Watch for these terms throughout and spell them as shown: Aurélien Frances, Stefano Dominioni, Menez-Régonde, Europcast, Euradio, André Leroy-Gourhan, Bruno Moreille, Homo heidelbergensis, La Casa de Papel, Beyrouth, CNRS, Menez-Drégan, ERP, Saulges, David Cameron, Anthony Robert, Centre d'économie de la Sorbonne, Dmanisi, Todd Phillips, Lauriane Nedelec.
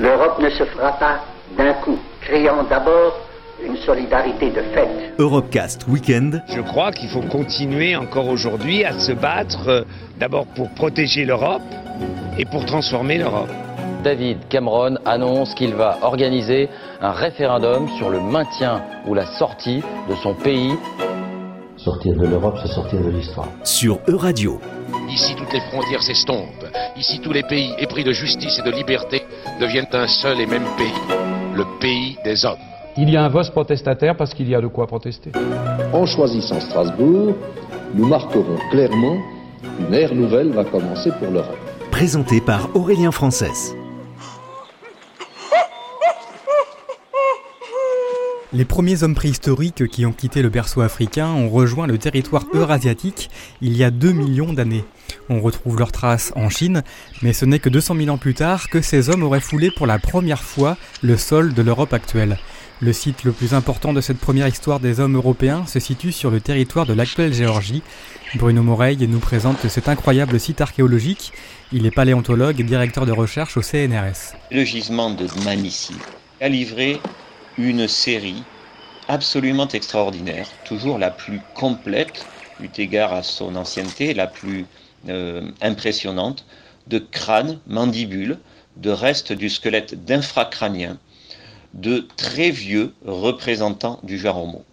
L'Europe ne se fera pas d'un coup, créant d'abord une solidarité de fait. Europcast Weekend. Je crois qu'il faut continuer encore aujourd'hui à se battre, d'abord pour protéger l'Europe et pour transformer l'Europe. David Cameron annonce qu'il va organiser un référendum sur le maintien ou la sortie de son pays. Sortir de l'Europe, c'est sortir de l'histoire. Sur Euradio. Ici, toutes les frontières s'estompent. Ici, tous les pays épris de justice et de liberté deviennent un seul et même pays, le pays des hommes. Il y a un vote protestataire parce qu'il y a de quoi protester. En choisissant Strasbourg, nous marquerons clairement qu'une ère nouvelle va commencer pour l'Europe. Présenté par Aurélien Frances. Les premiers hommes préhistoriques qui ont quitté le berceau africain ont rejoint le territoire eurasiatique il y a 2 millions d'années. On retrouve leurs traces en Chine, mais ce n'est que 200 000 ans plus tard que ces hommes auraient foulé pour la première fois le sol de l'Europe actuelle. Le site le plus important de cette première histoire des hommes européens se situe sur le territoire de l'actuelle Géorgie. Bruno Moreille nous présente cet incroyable site archéologique. Il est paléontologue et directeur de recherche au CNRS. Le gisement de Dmanisi a livré une série absolument extraordinaire, toujours la plus complète, eu égard à son ancienneté, la plus impressionnante, de crânes, mandibules, de restes du squelette d'infracrânien, de très vieux représentants du genre Homo.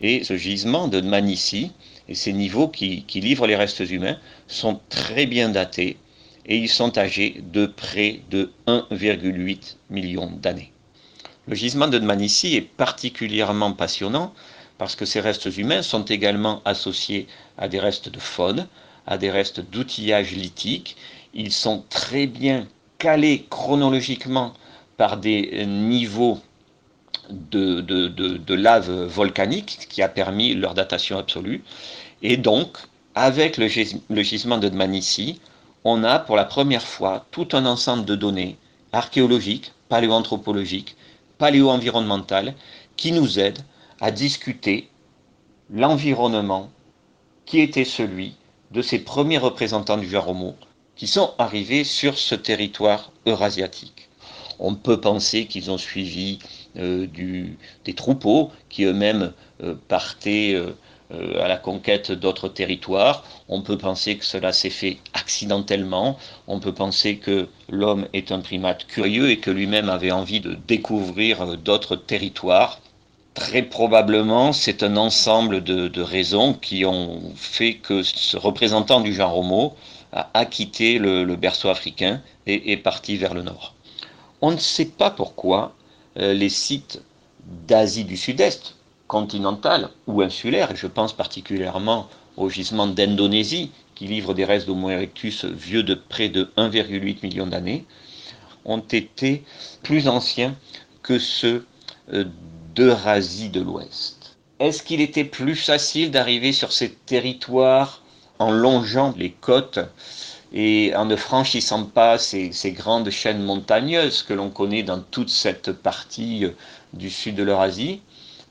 Et ce gisement de Dmanisi et ces niveaux qui livrent les restes humains sont très bien datés et ils sont âgés de près de 1,8 million d'années. Le gisement de Dmanisi est particulièrement passionnant parce que ces restes humains sont également associés à des restes de faune, à des restes d'outillage lithique. Ils sont très bien calés chronologiquement par des niveaux de lave volcanique qui a permis leur datation absolue. Et donc, avec le gisement de Dmanisi, on a pour la première fois tout un ensemble de données archéologiques, paléoanthropologiques, paléo-environnementale, qui nous aide à discuter l'environnement qui était celui de ces premiers représentants du genre Homo qui sont arrivés sur ce territoire eurasiatique. On peut penser qu'ils ont suivi des troupeaux qui eux-mêmes partaient à la conquête d'autres territoires. On peut penser que cela s'est fait accidentellement. On peut penser que l'homme est un primate curieux et que lui-même avait envie de découvrir d'autres territoires. Très probablement, c'est un ensemble de raisons qui ont fait que ce représentant du genre Homo a quitté le berceau africain et est parti vers le nord. On ne sait pas pourquoi les sites d'Asie du Sud-Est, continentale ou insulaire, et je pense particulièrement au gisement d'Indonésie, qui livre des restes d'Homo erectus vieux de près de 1,8 million d'années, ont été plus anciens que ceux d'Eurasie de l'Ouest. Est-ce qu'il était plus facile d'arriver sur ces territoires en longeant les côtes et en ne franchissant pas ces grandes chaînes montagneuses que l'on connaît dans toute cette partie du sud de l'Eurasie,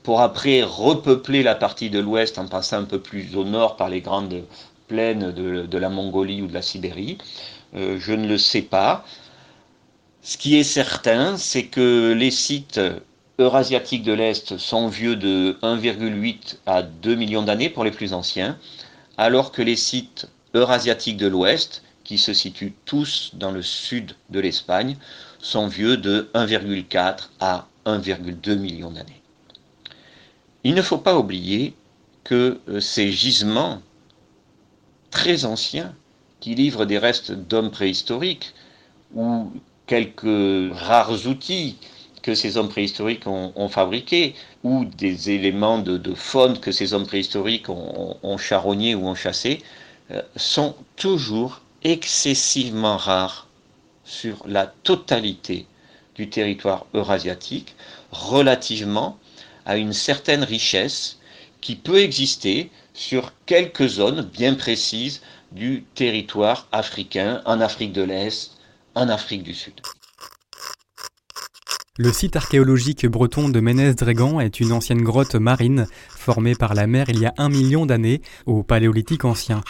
pour après repeupler la partie de l'ouest en passant un peu plus au nord par les grandes plaines de la Mongolie ou de la Sibérie? Je ne le sais pas. Ce qui est certain, c'est que les sites eurasiatiques de l'Est sont vieux de 1,8 à 2 millions d'années pour les plus anciens, alors que les sites eurasiatiques de l'Ouest, qui se situent tous dans le sud de l'Espagne, sont vieux de 1,4 à 1,2 millions d'années. Il ne faut pas oublier que ces gisements très anciens qui livrent des restes d'hommes préhistoriques ou quelques rares outils que ces hommes préhistoriques ont fabriqués ou des éléments de faune que ces hommes préhistoriques ont charognés ou ont chassés sont toujours excessivement rares sur la totalité du territoire eurasiatique relativement à une certaine richesse qui peut exister sur quelques zones bien précises du territoire africain, en Afrique de l'Est, en Afrique du Sud. Le site archéologique breton de Menez-Drégan est une ancienne grotte marine formée par la mer il y a 1 million d'années au Paléolithique ancien.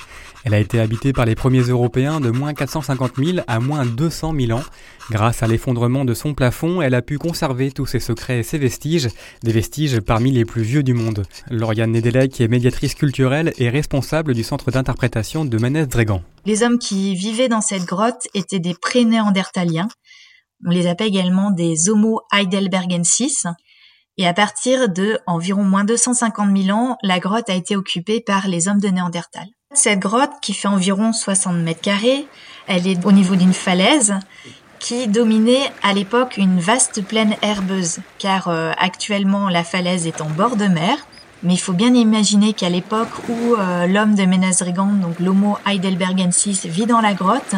Elle a été habitée par les premiers Européens de moins 450 000 à moins 200 000 ans. Grâce à l'effondrement de son plafond, elle a pu conserver tous ses secrets et ses vestiges, des vestiges parmi les plus vieux du monde. Lauriane Nedelec, qui est médiatrice culturelle et responsable du centre d'interprétation de Menez-Drégan. Les hommes qui vivaient dans cette grotte étaient des pré-néandertaliens. On les appelle également des Homo heidelbergensis. Et à partir de environ moins 250 000 ans, la grotte a été occupée par les hommes de Néandertal. Cette grotte, qui fait environ 60 mètres carrés, elle est au niveau d'une falaise qui dominait à l'époque une vaste plaine herbeuse, car actuellement la falaise est en bord de mer. Mais il faut bien imaginer qu'à l'époque où l'homme de Menez-Régonde, donc l'Homo heidelbergensis, vit dans la grotte,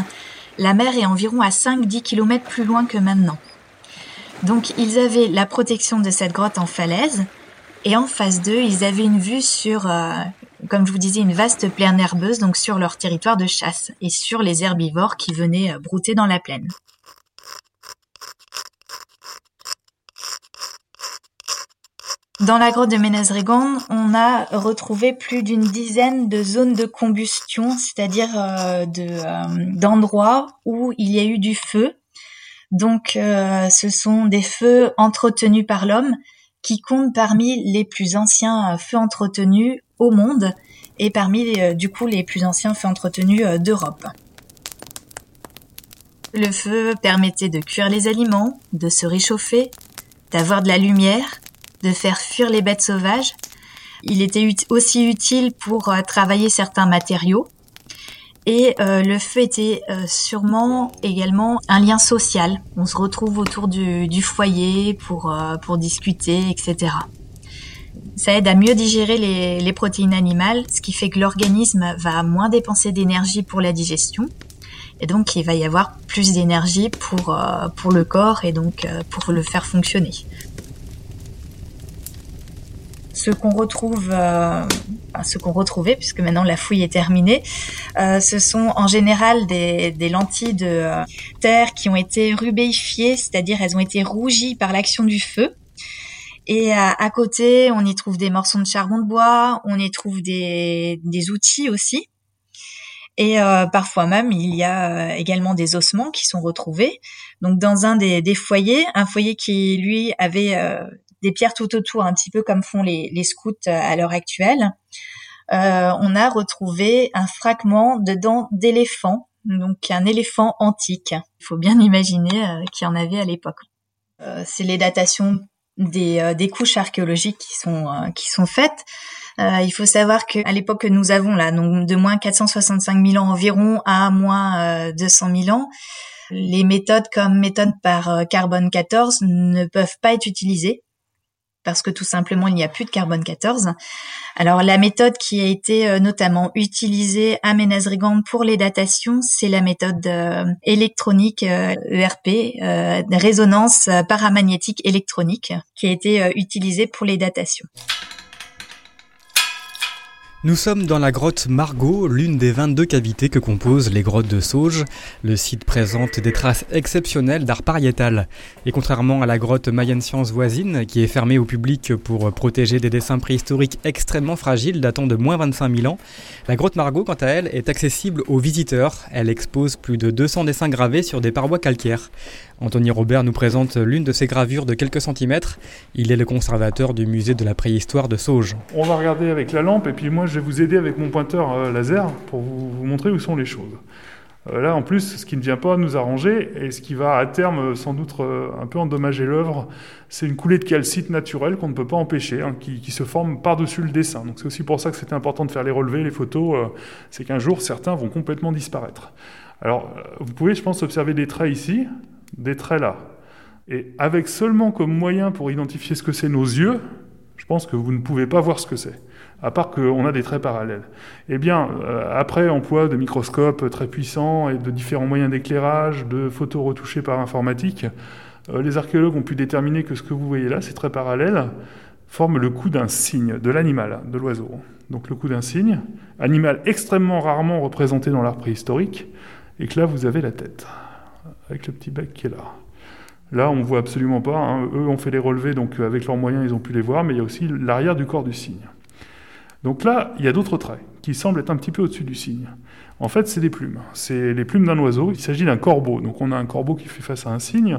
la mer est environ à 5-10 km plus loin que maintenant. Donc ils avaient la protection de cette grotte en falaise, et en face d'eux, ils avaient une vue sur, comme je vous disais, une vaste plaine herbeuse, donc sur leur territoire de chasse, et sur les herbivores qui venaient brouter dans la plaine. Dans la grotte de Menez-Régonde, on a retrouvé plus d'une dizaine de zones de combustion, c'est-à-dire d'endroits où il y a eu du feu. Donc ce sont des feux entretenus par l'homme qui comptent parmi les plus anciens feux entretenus au monde et parmi du coup les plus anciens feux entretenus d'Europe. Le feu permettait de cuire les aliments, de se réchauffer, d'avoir de la lumière, de faire fuir les bêtes sauvages. Il était aussi utile pour travailler certains matériaux. Et le feu était sûrement également un lien social. On se retrouve autour du foyer pour discuter, etc. Ça aide à mieux digérer les protéines animales, ce qui fait que l'organisme va moins dépenser d'énergie pour la digestion. Et donc, il va y avoir plus d'énergie pour le corps et donc pour le faire fonctionner. Ce qu'on retrouvait, puisque maintenant la fouille est terminée, ce sont en général des lentilles de terre qui ont été rubéifiées, c'est-à-dire elles ont été rougies par l'action du feu. Et à côté, on y trouve des morceaux de charbon de bois, on y trouve des outils aussi. Et parfois même, il y a également des ossements qui sont retrouvés. Donc dans un des foyers, un foyer qui lui avait des pierres tout autour, un petit peu comme font les scouts à l'heure actuelle. On a retrouvé un fragment de dents d'éléphant, donc un éléphant antique. Il faut bien imaginer qu'il y en avait à l'époque. C'est les datations des couches archéologiques qui sont faites. Il faut savoir qu'à l'époque que nous avons là, donc de moins 465 000 ans environ à moins 200 000 ans, les méthodes comme méthode par carbone 14 ne peuvent pas être utilisées, parce que tout simplement, il n'y a plus de carbone 14. Alors, la méthode qui a été notamment utilisée à Menez-Régonde pour les datations, c'est la méthode électronique ERP, résonance paramagnétique électronique, qui a été utilisée pour les datations. Nous sommes dans la grotte Margot, l'une des 22 cavités que composent les grottes de Saulges. Le site présente des traces exceptionnelles d'art pariétal. Et contrairement à la grotte Mayenne Science voisine, qui est fermée au public pour protéger des dessins préhistoriques extrêmement fragiles datant de moins 25 000 ans, la grotte Margot, quant à elle, est accessible aux visiteurs. Elle expose plus de 200 dessins gravés sur des parois calcaires. Anthony Robert nous présente l'une de ces gravures de quelques centimètres. Il est le conservateur du musée de la préhistoire de Saulges. On va regarder avec la lampe et puis moi je vais vous aider avec mon pointeur laser pour vous montrer où sont les choses. Là en plus, ce qui ne vient pas nous arranger et ce qui va à terme sans doute un peu endommager l'œuvre, c'est une coulée de calcite naturelle qu'on ne peut pas empêcher, hein, qui se forme par-dessus le dessin. Donc c'est aussi pour ça que c'était important de faire les relevés, les photos, c'est qu'un jour certains vont complètement disparaître. Alors vous pouvez je pense observer des traits ici, des traits là. Et avec seulement comme moyen pour identifier ce que c'est nos yeux, je pense que vous ne pouvez pas voir ce que c'est, à part qu'on a des traits parallèles. Eh bien, après emploi de microscopes très puissants et de différents moyens d'éclairage, de photos retouchées par informatique, les archéologues ont pu déterminer que ce que vous voyez là, ces traits parallèles, forment le cou d'un cygne, de l'animal, de l'oiseau. Donc le cou d'un cygne, animal extrêmement rarement représenté dans l'art préhistorique, et que là, vous avez la tête, avec le petit bec qui est là. Là, on ne voit absolument pas. Eux ont fait les relevés, donc avec leurs moyens, ils ont pu les voir, mais il y a aussi l'arrière du corps du cygne. Donc là, il y a d'autres traits qui semblent être un petit peu au-dessus du cygne. En fait, c'est des plumes. C'est les plumes d'un oiseau. Il s'agit d'un corbeau. Donc on a un corbeau qui fait face à un cygne.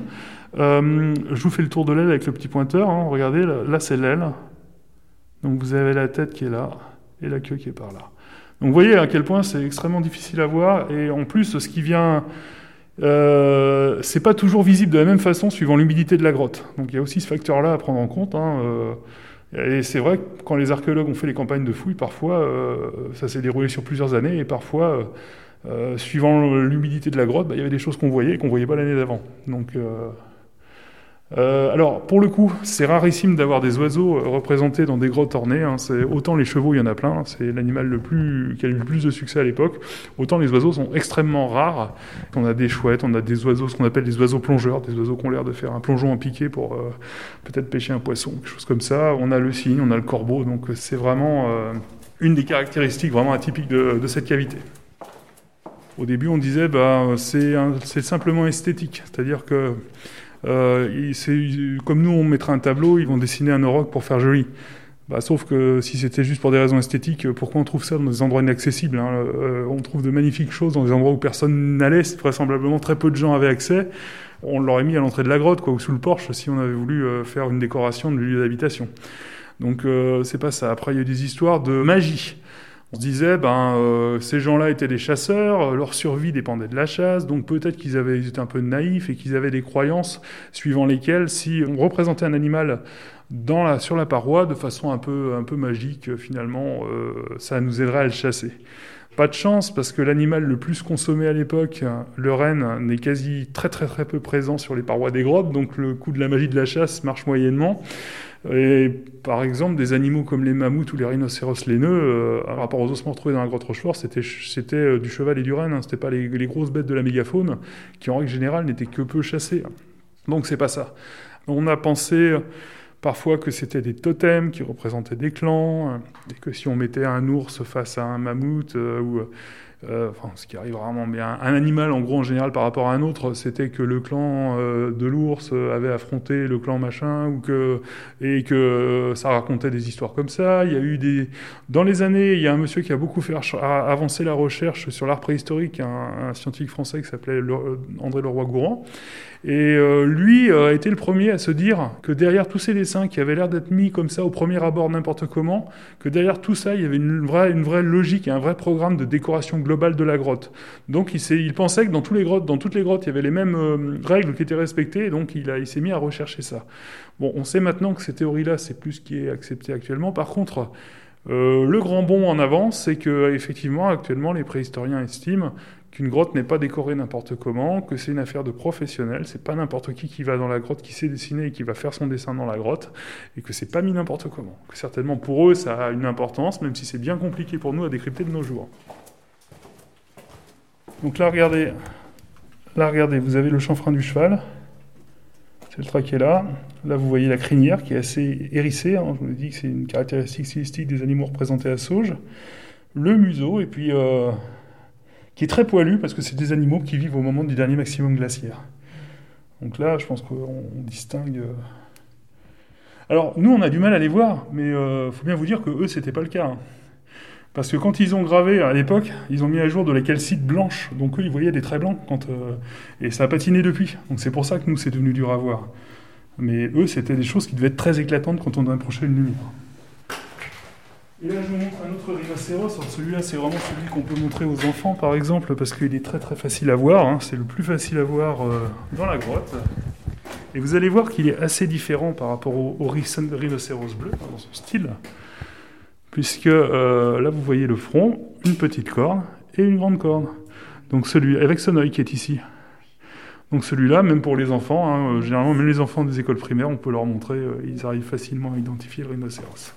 Je vous fais le tour de l'aile avec le petit pointeur. Regardez, là, c'est l'aile. Donc vous avez la tête qui est là et la queue qui est par là. Donc vous voyez à quel point c'est extrêmement difficile à voir. Et en plus, ce qui vient... c'est pas toujours visible de la même façon suivant l'humidité de la grotte. Donc il y a aussi ce facteur-là à prendre en compte. Et c'est vrai que quand les archéologues ont fait les campagnes de fouilles, parfois ça s'est déroulé sur plusieurs années, et parfois, suivant l'humidité de la grotte, il y avait des choses qu'on voyait et qu'on ne voyait pas l'année d'avant. Donc, alors pour le coup, c'est rarissime d'avoir des oiseaux représentés dans des grottes ornées. C'est, autant les chevaux, il y en a plein, c'est l'animal qui a eu le plus de succès à l'époque, autant les oiseaux sont extrêmement rares. On a des chouettes, on a des oiseaux, ce qu'on appelle des oiseaux plongeurs, des oiseaux qui ont l'air de faire un plongeon en piqué pour peut-être pêcher un poisson, quelque chose comme ça. On a le cygne, on a le corbeau, donc c'est vraiment une des caractéristiques vraiment atypiques de cette cavité. Au début, on disait c'est simplement esthétique, c'est-à-dire que comme nous on mettra un tableau, ils vont dessiner un auroch pour faire joli. Sauf que si c'était juste pour des raisons esthétiques, pourquoi on trouve ça dans des endroits inaccessibles on trouve de magnifiques choses dans des endroits où personne n'allait, vraisemblablement très peu de gens avaient accès. On l'aurait mis à l'entrée de la grotte ou sous le porche si on avait voulu faire une décoration du lieu d'habitation. Donc c'est pas ça. Après il y a des histoires de magie. On se disait, ces gens-là étaient des chasseurs, leur survie dépendait de la chasse, donc peut-être qu'ils étaient un peu naïfs et qu'ils avaient des croyances suivant lesquelles, si on représentait un animal sur la paroi, de façon un peu magique, finalement, ça nous aiderait à le chasser. Pas de chance, parce que l'animal le plus consommé à l'époque, le renne, n'est quasi très très très peu présent sur les parois des grottes, donc le coup de la magie de la chasse marche moyennement. Et par exemple, des animaux comme les mammouths ou les rhinocéros laineux, par rapport aux ossements retrouvés dans la grotte Rochefort, c'était du cheval et du renne, c'était pas les grosses bêtes de la mégafaune, qui en règle générale n'étaient que peu chassées. Donc c'est pas ça. On a pensé parfois que c'était des totems qui représentaient des clans, et que si on mettait un ours face à un mammouth, ce qui arrive rarement, mais un animal en gros en général par rapport à un autre, c'était que le clan de l'ours avait affronté le clan machin, et que ça racontait des histoires comme ça. Il y a eu dans les années, il y a un monsieur qui a beaucoup fait avancer la recherche sur l'art préhistorique, un scientifique français qui s'appelait André Leroy-Gourhan, et lui a été le premier à se dire que derrière tous ces dessins qui avaient l'air d'être mis comme ça au premier abord n'importe comment, que derrière tout ça il y avait une vraie logique et un vrai programme de décoration global de la grotte. Donc il pensait que dans toutes les grottes, il y avait les mêmes règles qui étaient respectées, et donc il s'est mis à rechercher ça. On sait maintenant que ces théories-là, c'est plus ce qui est accepté actuellement. Par contre, le grand bond en avant, c'est que effectivement, actuellement, les préhistoriens estiment qu'une grotte n'est pas décorée n'importe comment, que c'est une affaire de professionnels, c'est pas n'importe qui va dans la grotte, qui sait dessiner et qui va faire son dessin dans la grotte, et que c'est pas mis n'importe comment. Que certainement pour eux, ça a une importance, même si c'est bien compliqué pour nous à décrypter de nos jours. Donc là, regardez, vous avez le chanfrein du cheval, c'est le trait qui est là. Là, vous voyez la crinière qui est assez hérissée, je vous l'ai dit que c'est une caractéristique stylistique des animaux représentés à Saulges. Le museau, et puis qui est très poilu, parce que c'est des animaux qui vivent au moment du dernier maximum glaciaire. Donc là, je pense qu'on distingue... Alors, nous, on a du mal à les voir, mais il faut bien vous dire que eux, c'était pas le cas. Parce que quand ils ont gravé, à l'époque, ils ont mis à jour de la calcite blanche. Donc eux, ils voyaient des traits blancs. Et ça a patiné depuis. Donc c'est pour ça que nous, c'est devenu dur à voir. Mais eux, c'était des choses qui devaient être très éclatantes quand on approchait une lumière. Et là, je vous montre un autre rhinocéros. Alors, celui-là, c'est vraiment celui qu'on peut montrer aux enfants, par exemple, parce qu'il est très très facile à voir. C'est le plus facile à voir dans la grotte. Et vous allez voir qu'il est assez différent par rapport au rhinocéros bleu, dans son style. Puisque là, vous voyez le front, une petite corne et une grande corne. Donc celui avec son œil qui est ici. Donc celui-là, même pour les enfants, généralement même les enfants des écoles primaires, on peut leur montrer, ils arrivent facilement à identifier le rhinocéros.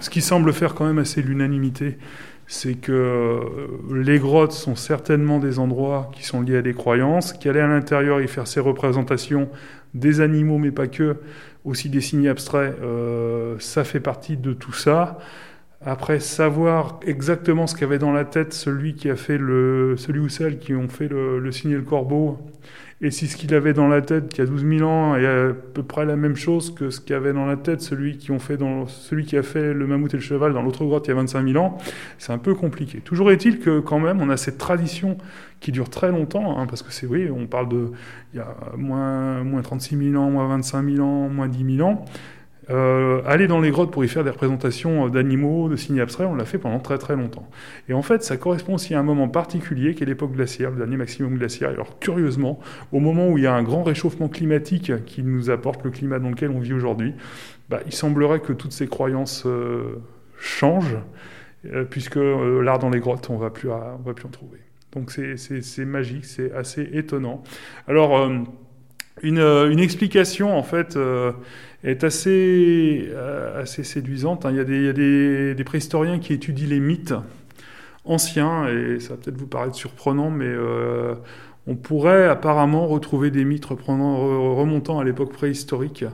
Ce qui semble faire quand même assez l'unanimité, c'est que les grottes sont certainement des endroits qui sont liés à des croyances, qu'aller à l'intérieur et faire ces représentations des animaux, mais pas que, aussi des signes abstraits, ça fait partie de tout ça. Après, savoir exactement ce qu'avait dans la tête celui ou celle qui ont fait le signe et le corbeau, et si ce qu'il avait dans la tête il y a 12 000 ans est à peu près la même chose que ce qu'avait dans la tête celui qui a fait le mammouth et le cheval dans l'autre grotte il y a 25 000 ans, c'est un peu compliqué. Toujours est-il que quand même, on a cette tradition qui dure très longtemps, parce que on parle de il y a moins 36 000 ans, moins 25 000 ans, moins 10 000 ans. Aller dans les grottes pour y faire des représentations d'animaux, de signes abstraits, on l'a fait pendant très très longtemps. Et en fait, ça correspond aussi à un moment particulier qui est l'époque glaciaire, le dernier maximum glaciaire. Alors curieusement, au moment où il y a un grand réchauffement climatique qui nous apporte le climat dans lequel on vit aujourd'hui, il semblerait que toutes ces croyances changent, puisque l'art dans les grottes, on va plus en trouver. Donc c'est magique, c'est assez étonnant. Alors une explication en fait est assez séduisante. Il y a des préhistoriens qui étudient les mythes anciens, et ça va peut-être vous paraître surprenant, mais on pourrait apparemment retrouver des mythes remontant à l'époque préhistorique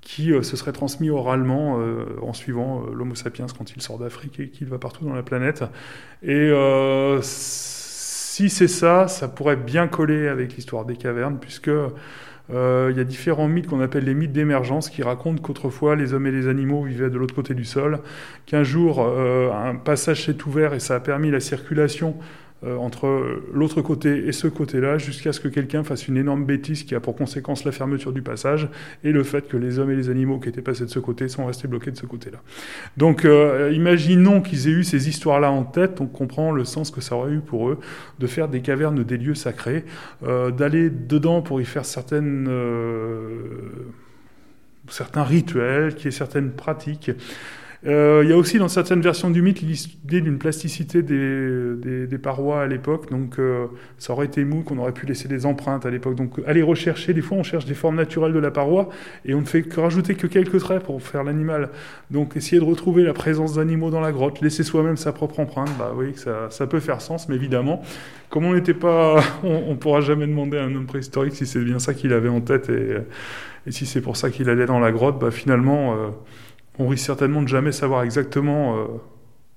qui se seraient transmis oralement en suivant l'Homo sapiens quand il sort d'Afrique et qu'il va partout dans la planète. Et si c'est ça, ça pourrait bien coller avec l'histoire des cavernes, puisque il y a différents mythes qu'on appelle les mythes d'émergence qui racontent qu'autrefois les hommes et les animaux vivaient de l'autre côté du sol, qu'un jour un passage s'est ouvert et ça a permis la circulation entre l'autre côté et ce côté-là, jusqu'à ce que quelqu'un fasse une énorme bêtise qui a pour conséquence la fermeture du passage et le fait que les hommes et les animaux qui étaient passés de ce côté sont restés bloqués de ce côté-là. Donc imaginons qu'ils aient eu ces histoires-là en tête, on comprend le sens que ça aurait eu pour eux de faire des cavernes des lieux sacrés, d'aller dedans pour y faire certains rituels, qu'il y ait certaines pratiques. Il y a aussi dans certaines versions du mythe l'idée d'une plasticité des parois à l'époque, donc ça aurait été mou, qu'on aurait pu laisser des empreintes à l'époque. Donc aller rechercher, des fois on cherche des formes naturelles de la paroi et on ne fait que rajouter que quelques traits pour faire l'animal. Donc essayer de retrouver la présence d'animaux dans la grotte, laisser soi-même sa propre empreinte, vous voyez que ça peut faire sens, mais évidemment, comme on n'était pas, on pourra jamais demander à un homme préhistorique si c'est bien ça qu'il avait en tête et si c'est pour ça qu'il allait dans la grotte, finalement... on risque certainement de jamais savoir exactement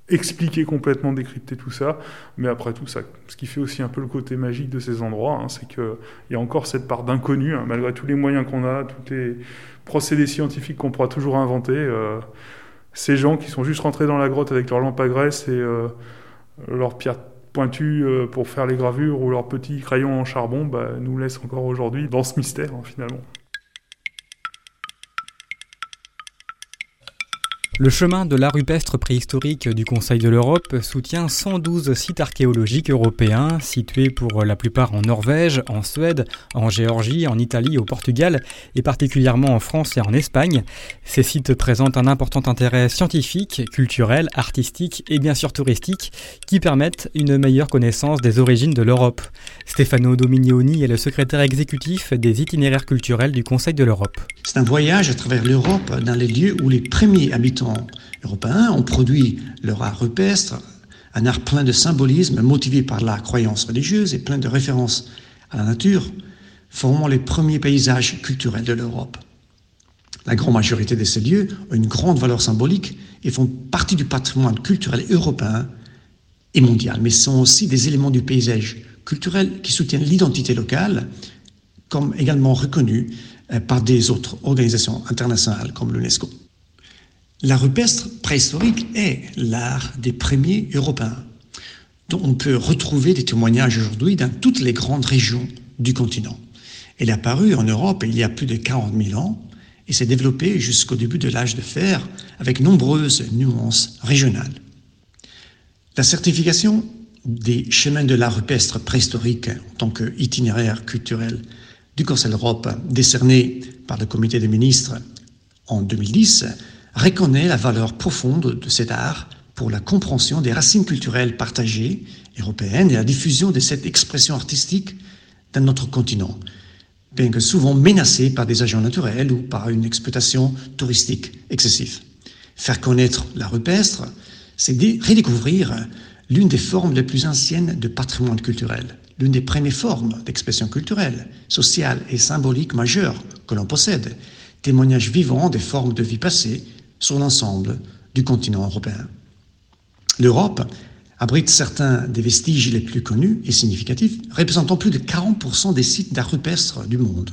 expliquer complètement, décrypter tout ça, mais après tout, ça, ce qui fait aussi un peu le côté magique de ces endroits, c'est qu'il y a encore cette part d'inconnu, malgré tous les moyens qu'on a, tous les procédés scientifiques qu'on pourra toujours inventer. Ces gens qui sont juste rentrés dans la grotte avec leur lampe à graisse et leur pierre pointue pour faire les gravures ou leur petit crayon en charbon nous laissent encore aujourd'hui dans ce mystère, finalement. Le chemin de l'art rupestre préhistorique du Conseil de l'Europe soutient 112 sites archéologiques européens, situés pour la plupart en Norvège, en Suède, en Géorgie, en Italie, au Portugal et particulièrement en France et en Espagne. Ces sites présentent un important intérêt scientifique, culturel, artistique et bien sûr touristique qui permettent une meilleure connaissance des origines de l'Europe. Stefano Dominioni est le secrétaire exécutif des itinéraires culturels du Conseil de l'Europe. C'est un voyage à travers l'Europe dans les lieux où les premiers habitants européens ont produit leur art rupestre, un art plein de symbolisme, motivé par la croyance religieuse et plein de références à la nature, formant les premiers paysages culturels de l'Europe. La grande majorité de ces lieux ont une grande valeur symbolique et font partie du patrimoine culturel européen et mondial, mais sont aussi des éléments du paysage culturel qui soutiennent l'identité locale, comme également reconnus par des autres organisations internationales comme l'UNESCO. L'art rupestre préhistorique est l'art des premiers Européens, dont on peut retrouver des témoignages aujourd'hui dans toutes les grandes régions du continent. Il est apparu en Europe il y a plus de 40 000 ans et s'est développé jusqu'au début de l'âge de fer avec nombreuses nuances régionales. La certification des chemins de l'art rupestre préhistorique en tant qu'itinéraire culturel du Conseil d'Europe, décerné par le comité des ministres en 2010, reconnaît la valeur profonde de cet art pour la compréhension des racines culturelles partagées européennes et la diffusion de cette expression artistique dans notre continent, bien que souvent menacée par des agents naturels ou par une exploitation touristique excessive. Faire connaître l'art rupestre, c'est redécouvrir l'une des formes les plus anciennes de patrimoine culturel, l'une des premières formes d'expression culturelle, sociale et symbolique majeure que l'on possède, témoignage vivant des formes de vie passées sur l'ensemble du continent européen. L'Europe abrite certains des vestiges les plus connus et significatifs, représentant plus de 40% des sites d'art rupestre du monde.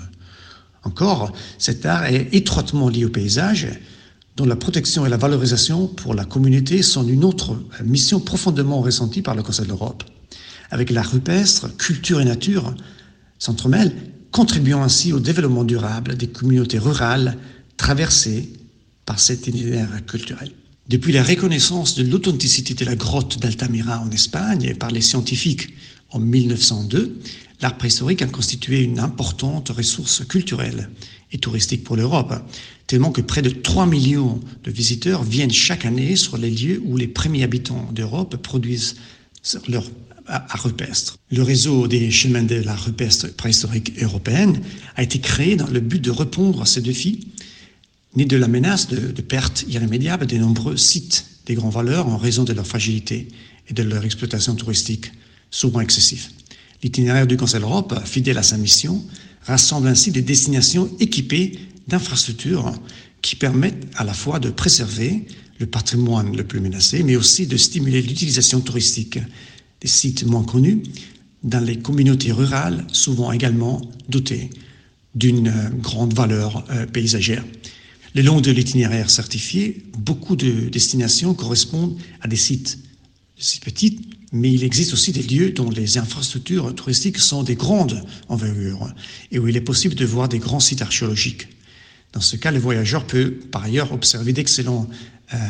Encore, cet art est étroitement lié au paysage, dont la protection et la valorisation pour la communauté sont une autre mission profondément ressentie par le Conseil de l'Europe. Avec l'art rupestre, culture et nature s'entremêlent, contribuant ainsi au développement durable des communautés rurales traversées par cet itinéraire culturel. Depuis la reconnaissance de l'authenticité de la grotte d'Altamira en Espagne par les scientifiques en 1902, l'art préhistorique a constitué une importante ressource culturelle et touristique pour l'Europe, tellement que près de 3 millions de visiteurs viennent chaque année sur les lieux où les premiers habitants d'Europe produisent leur art rupestre. Le réseau des chemins de l'art rupestre préhistorique européenne a été créé dans le but de répondre à ces défis, ni de la menace de perte irrémédiable des nombreux sites des grandes valeurs en raison de leur fragilité et de leur exploitation touristique, souvent excessive. L'itinéraire du Conseil de l'Europe, fidèle à sa mission, rassemble ainsi des destinations équipées d'infrastructures qui permettent à la fois de préserver le patrimoine le plus menacé, mais aussi de stimuler l'utilisation touristique des sites moins connus dans les communautés rurales, souvent également dotées d'une grande valeur paysagère. Le long de l'itinéraire certifié, beaucoup de destinations correspondent à des sites petits, mais il existe aussi des lieux dont les infrastructures touristiques sont des grandes envergures et où il est possible de voir des grands sites archéologiques. Dans ce cas, le voyageur peut par ailleurs observer d'excellents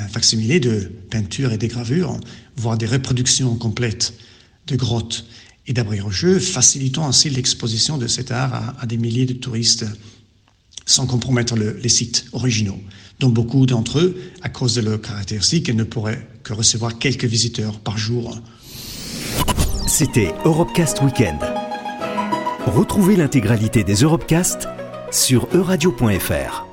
facsimilés de peintures et des gravures, voire des reproductions complètes de grottes et d'abris rocheux, facilitant ainsi l'exposition de cet art à des milliers de touristes, sans compromettre les sites originaux, dont beaucoup d'entre eux, à cause de leurs caractéristiques, ne pourraient que recevoir quelques visiteurs par jour. C'était Europcast Weekend. Retrouvez l'intégralité des Europcasts sur euradio.fr.